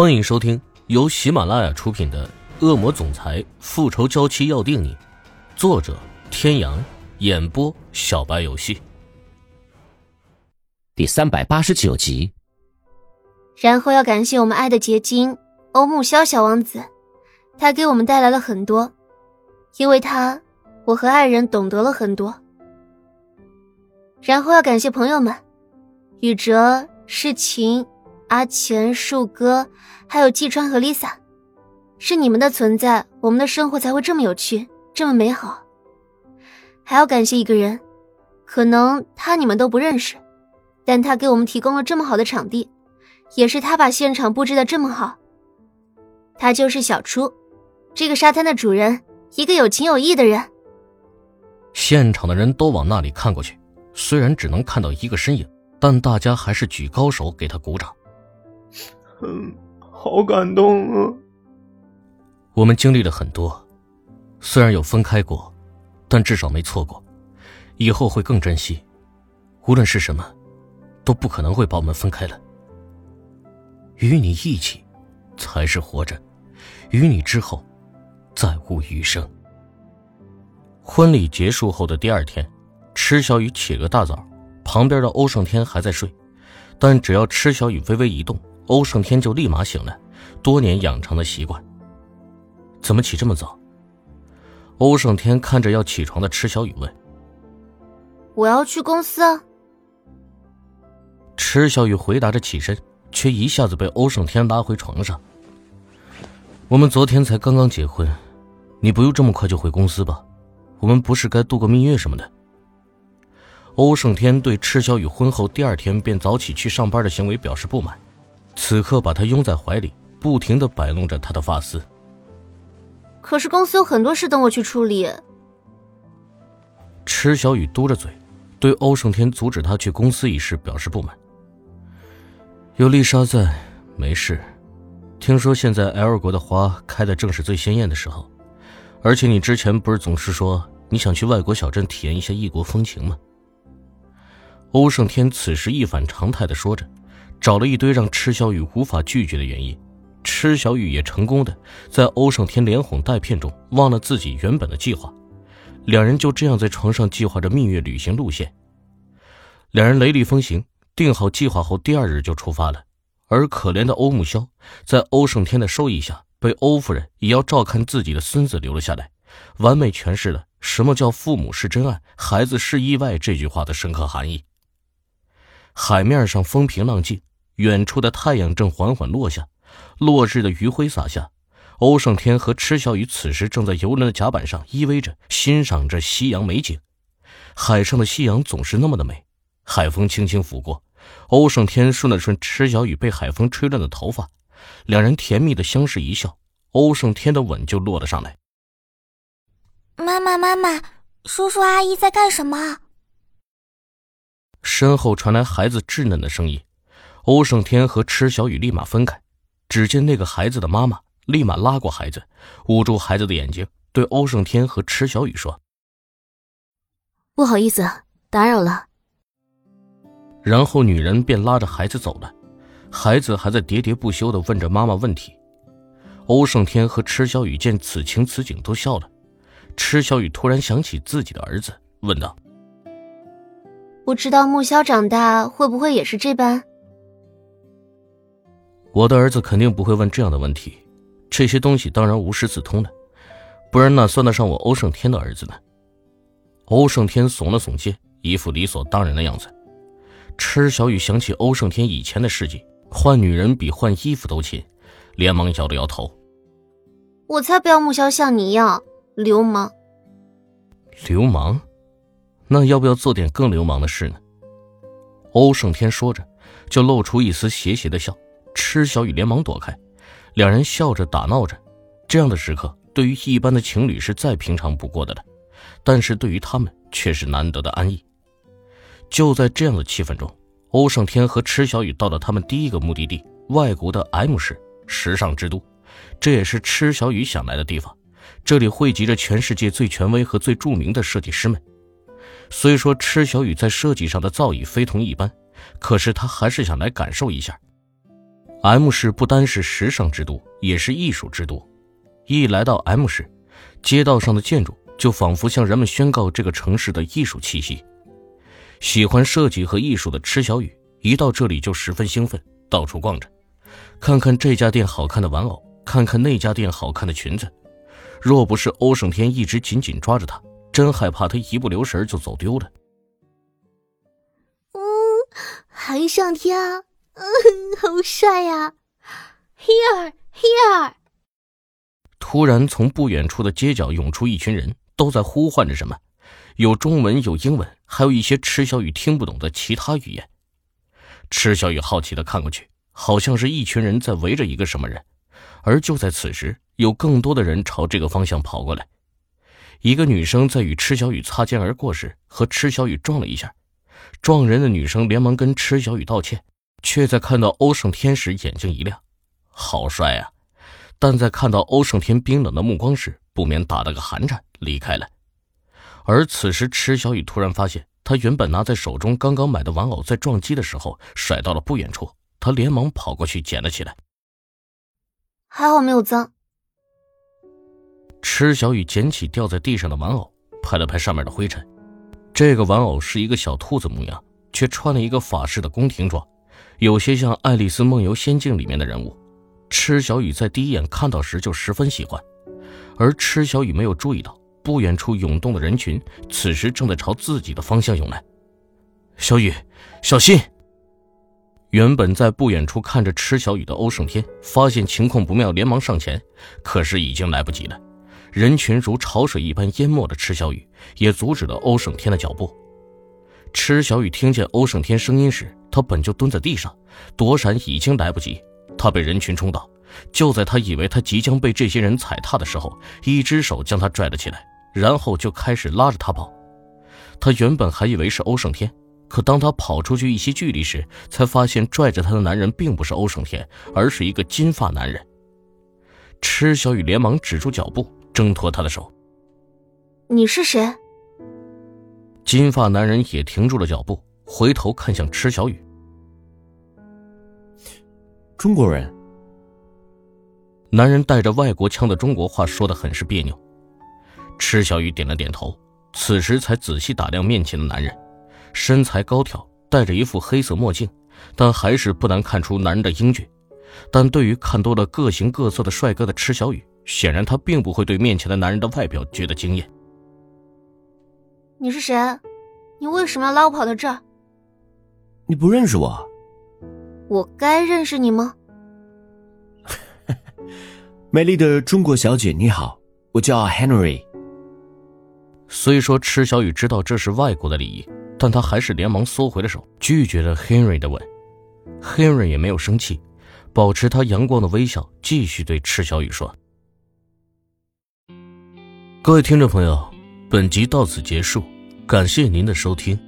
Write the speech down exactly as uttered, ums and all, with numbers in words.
欢迎收听由喜马拉雅出品的《恶魔总裁复仇娇妻要定你》，作者天阳，演播小白游戏。第三百八十九集。然后要感谢我们爱的结晶欧木萧小王子，他给我们带来了很多，因为他，我和爱人懂得了很多。然后要感谢朋友们，雨哲、世晴、阿钱、树哥，还有季川和 Lisa， 是你们的存在，我们的生活才会这么有趣，这么美好。还要感谢一个人，可能他你们都不认识，但他给我们提供了这么好的场地，也是他把现场布置得这么好。他就是小初，这个沙滩的主人，一个有情有义的人。现场的人都往那里看过去，虽然只能看到一个身影，但大家还是举高手给他鼓掌。嗯，好感动啊！我们经历了很多，虽然有分开过，但至少没错过，以后会更珍惜。无论是什么，都不可能会把我们分开了。与你一起，才是活着；与你之后，再无余生。婚礼结束后的第二天，池小雨起个大早，旁边的欧胜天还在睡，但只要池小雨微微一动，欧胜天就立马醒来，多年养成的习惯。怎么起这么早？欧胜天看着要起床的池小雨问。我要去公司啊。池小雨回答着起身，却一下子被欧胜天拉回床上。我们昨天才刚刚结婚，你不用这么快就回公司吧？我们不是该度个蜜月什么的？欧胜天对池小雨婚后第二天便早起去上班的行为表示不满，此刻把他拥在怀里，不停地摆弄着他的发丝。可是公司有很多事等我去处理。池小雨嘟着嘴，对欧胜天阻止他去公司一事表示不满。有丽莎在，没事。听说现在 L 国的花开的正是最鲜艳的时候，而且你之前不是总是说你想去外国小镇体验一下异国风情吗？欧胜天此时一反常态地说着，找了一堆让池小雨无法拒绝的原因，池小雨也成功的在欧胜天连哄带骗中忘了自己原本的计划，两人就这样在床上计划着蜜月旅行路线。两人雷厉风行，定好计划后第二日就出发了，而可怜的欧木萧在欧胜天的授意下，被欧夫人也要照看自己的孙子留了下来，完美诠释了什么叫父母是真爱，孩子是意外这句话的深刻含义。海面上风平浪静，远处的太阳正缓缓落下，落日的余晖洒下，欧胜天和池小雨此时正在游轮的甲板上依偎着，欣赏着夕阳美景。海上的夕阳总是那么的美，海风轻轻拂过，欧胜天顺了顺池小雨被海风吹乱的头发，两人甜蜜的相视一笑，欧胜天的吻就落了上来。妈妈妈妈，叔叔阿姨在干什么？身后传来孩子稚嫩的声音，欧胜天和池小雨立马分开，只见那个孩子的妈妈立马拉过孩子，捂住孩子的眼睛，对欧胜天和池小雨说：不好意思，打扰了。然后女人便拉着孩子走了，孩子还在喋喋不休地问着妈妈问题。欧胜天和池小雨见此情此景都笑了，池小雨突然想起自己的儿子，问道：不知道木萧长大会不会也是这般？我的儿子肯定不会问这样的问题，这些东西当然无师自通了，不然哪算得上我欧胜天的儿子呢？欧胜天耸了耸肩，一副理所当然的样子。池小雨想起欧胜天以前的事迹，换女人比换衣服都勤，连忙摇了摇头。我才不要木萧像你一样流氓。流氓？那要不要做点更流氓的事呢？欧胜天说着，就露出一丝邪邪的笑。池小雨连忙躲开，两人笑着打闹着，这样的时刻对于一般的情侣是再平常不过的了，但是对于他们却是难得的安逸。就在这样的气氛中，欧胜天和池小雨到了他们第一个目的地，外国的 M 市，时尚之都，这也是池小雨想来的地方。这里汇集着全世界最权威和最著名的设计师们。虽说池小雨在设计上的造诣非同一般，可是他还是想来感受一下。M 市不单是时尚之都，也是艺术之都。一来到 M 市，街道上的建筑就仿佛向人们宣告这个城市的艺术气息。喜欢设计和艺术的池小雨一到这里就十分兴奋，到处逛着，看看这家店好看的玩偶，看看那家店好看的裙子。若不是欧胜天一直紧紧抓着他，真害怕他一不留神就走丢了。嗯，韩胜天啊，嗯，好帅呀、啊、！Here, here！ 突然，从不远处的街角涌出一群人，都在呼唤着什么，有中文，有英文，还有一些池小雨听不懂的其他语言。池小雨好奇地看过去，好像是一群人在围着一个什么人。而就在此时，有更多的人朝这个方向跑过来。一个女生在与池小雨擦肩而过时，和池小雨撞了一下。撞人的女生连忙跟池小雨道歉，却在看到欧胜天时眼睛一亮，好帅啊！但在看到欧胜天冰冷的目光时，不免打了个寒颤，离开了。而此时池小雨突然发现，他原本拿在手中刚刚买的玩偶在撞击的时候甩到了不远处，他连忙跑过去捡了起来。还好没有脏。池小雨捡起掉在地上的玩偶，拍了拍上面的灰尘。这个玩偶是一个小兔子模样，却穿了一个法式的宫廷装，有些像《爱丽丝梦游仙境》里面的人物。池小雨在第一眼看到时就十分喜欢，而池小雨没有注意到不远处涌动的人群此时正在朝自己的方向涌来。小雨，小心！原本在不远处看着池小雨的欧胜天发现情况不妙，连忙上前，可是已经来不及了。人群如潮水一般淹没了池小雨，也阻止了欧胜天的脚步。池小雨听见欧胜天声音时，他本就蹲在地上，躲闪已经来不及，他被人群冲倒。就在他以为他即将被这些人踩踏的时候，一只手将他拽了起来，然后就开始拉着他跑。他原本还以为是欧胜天，可当他跑出去一些距离时，才发现拽着他的男人并不是欧胜天，而是一个金发男人。池小雨连忙止住脚步，挣脱他的手。你是谁？金发男人也停住了脚步，回头看向池小雨。中国人。男人带着外国腔的中国话说得很是别扭。池小雨点了点头，此时才仔细打量面前的男人。身材高挑，戴着一副黑色墨镜，但还是不难看出男人的英俊。但对于看多了各形各色的帅哥的池小雨，显然他并不会对面前的男人的外表觉得惊艳。你是谁？你为什么要拉我跑到这儿？你不认识我？我该认识你吗？美丽的中国小姐你好，我叫 Henry。 虽说池小雨知道这是外国的礼仪，但他还是连忙缩回了手，拒绝了 Henry 的吻。 Henry 也没有生气，保持他阳光的微笑，继续对池小雨说。各位听众朋友，本集到此结束，感谢您的收听。